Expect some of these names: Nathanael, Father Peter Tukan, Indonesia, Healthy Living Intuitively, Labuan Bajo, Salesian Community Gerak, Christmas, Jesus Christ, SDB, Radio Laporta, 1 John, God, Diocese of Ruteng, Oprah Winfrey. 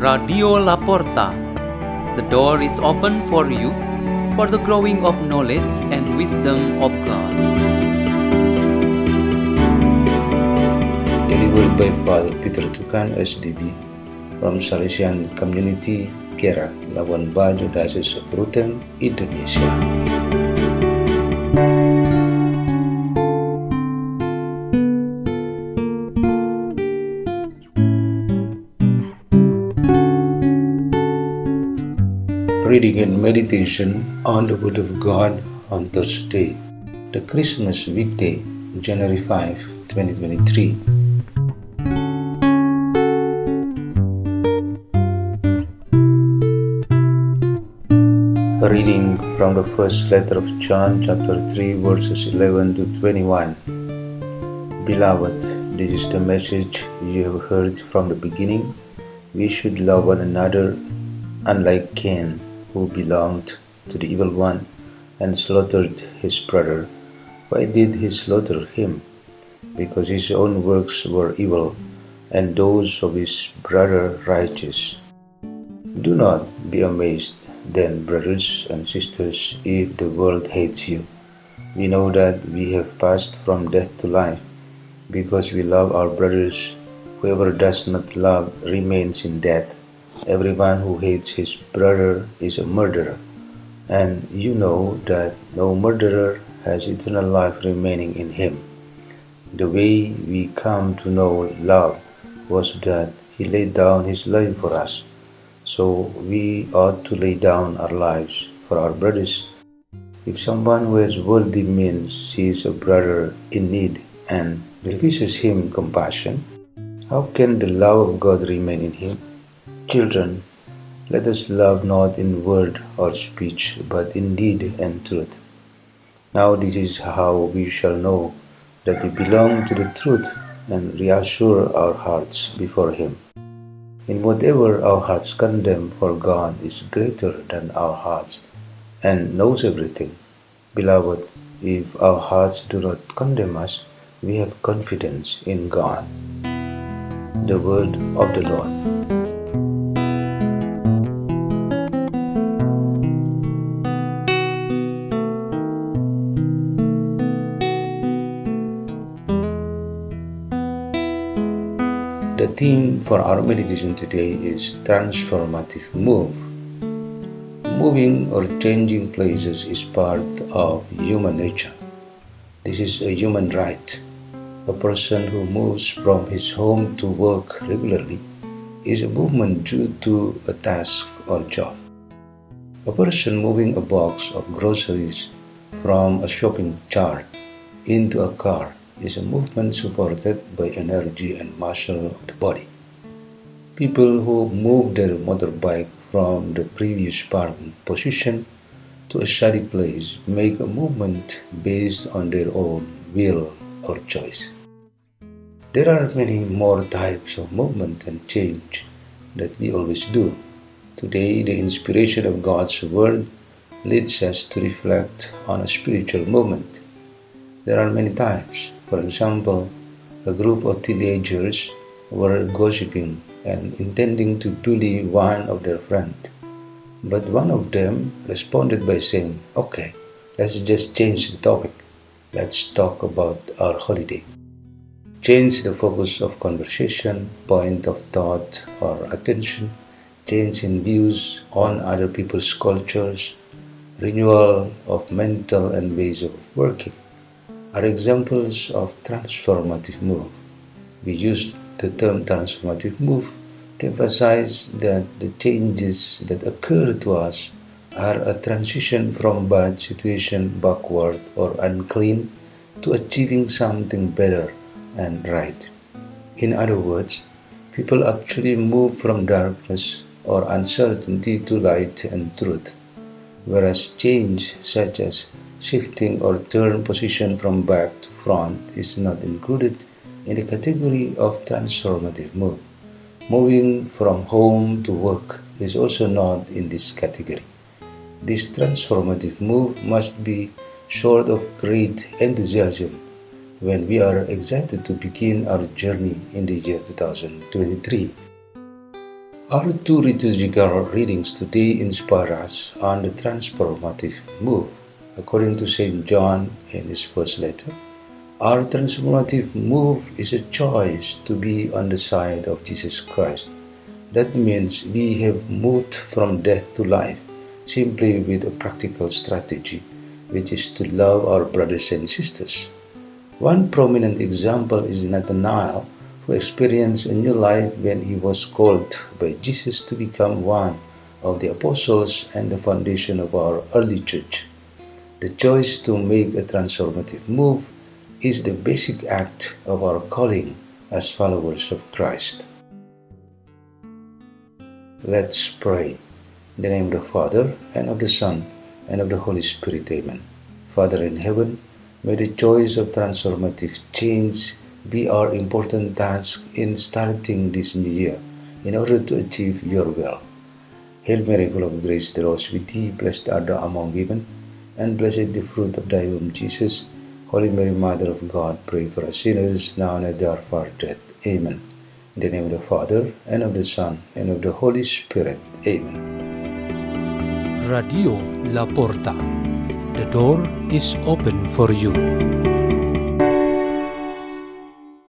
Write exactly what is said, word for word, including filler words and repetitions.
Radio Laporta. The door is open for you for the growing of knowledge and wisdom of God. Delivered by Father Peter Tukan, S D B, from Salesian Community Gerak, Labuan Bajo, Diocese of Ruteng, Indonesia. Reading and meditation on the Word of God on Thursday, the Christmas weekday, January fifth, twenty twenty-three. A reading from the first letter of John, chapter three, verses eleven to twenty-one. Beloved, this is the message you have heard from the beginning. We should love one another, unlike Cain, who belonged to the evil one and slaughtered his brother. Why did he slaughter him? Because his own works were evil, and those of his brother righteous. Do not be amazed, then, brothers and sisters, if the world hates you. We know that we have passed from death to life, because we love our brothers. Whoever does not love remains in death. Everyone who hates his brother is a murderer, and you know that no murderer has eternal life remaining in him. The way we come to know love was that he laid down his life for us, so we ought to lay down our lives for our brothers. If someone who has worldly means sees a brother in need and refuses him compassion, how can the love of God remain in him? Children, let us love not in word or speech, but in deed and truth. Now this is how we shall know that we belong to the truth and reassure our hearts before Him. In whatever our hearts condemn, for God is greater than our hearts and knows everything. Beloved, if our hearts do not condemn us, we have confidence in God. The Word of the Lord. The theme for our meditation today is transformative move. Moving or changing places is part of human nature. This is a human right. A person who moves from his home to work regularly is a movement due to a task or job. A person moving a box of groceries from a shopping cart into a car is a movement supported by energy and muscle of the body. People who move their motorbike from the previous parking position to a shady place make a movement based on their own will or choice. There are many more types of movement and change that we always do. Today, the inspiration of God's Word leads us to reflect on a spiritual movement. There are many types. For example, a group of teenagers were gossiping and intending to bully one of their friends. But one of them responded by saying, "Okay, let's just change the topic. Let's talk about our holiday." Change the focus of conversation, point of thought or attention, change in views on other people's cultures, renewal of mental and ways of working are examples of transformative move. We used the term transformative move to emphasize that the changes that occur to us are a transition from bad situation, backward or unclean, to achieving something better and right. In other words, people actually move from darkness or uncertainty to light and truth, whereas change such as shifting or turn position from back to front is not included in the category of transformative move. Moving from home to work is also not in this category. This transformative move must be short of great enthusiasm when we are excited to begin our journey in the year twenty twenty-three. Our two liturgical readings today inspire us on the transformative move. According to Saint John in his first letter, our transformative move is a choice to be on the side of Jesus Christ. That means we have moved from death to life simply with a practical strategy, which is to love our brothers and sisters. One prominent example is Nathanael, who experienced a new life when he was called by Jesus to become one of the apostles and the foundation of our early church. The choice to make a transformative move is the basic act of our calling as followers of Christ. Let's pray. In the name of the Father, and of the Son, and of the Holy Spirit. Amen. Father in heaven, may the choice of transformative change be our important task in starting this new year in order to achieve your will. Hail Mary, full of grace, the Lord is with thee. Blessed art thou among women, and blessed the fruit of thy womb, Jesus. Holy Mary, Mother of God, pray for us sinners, now and at the hour of our death. Amen. In the name of the Father, and of the Son, and of the Holy Spirit. Amen. Radio Laporta. The door is open for you.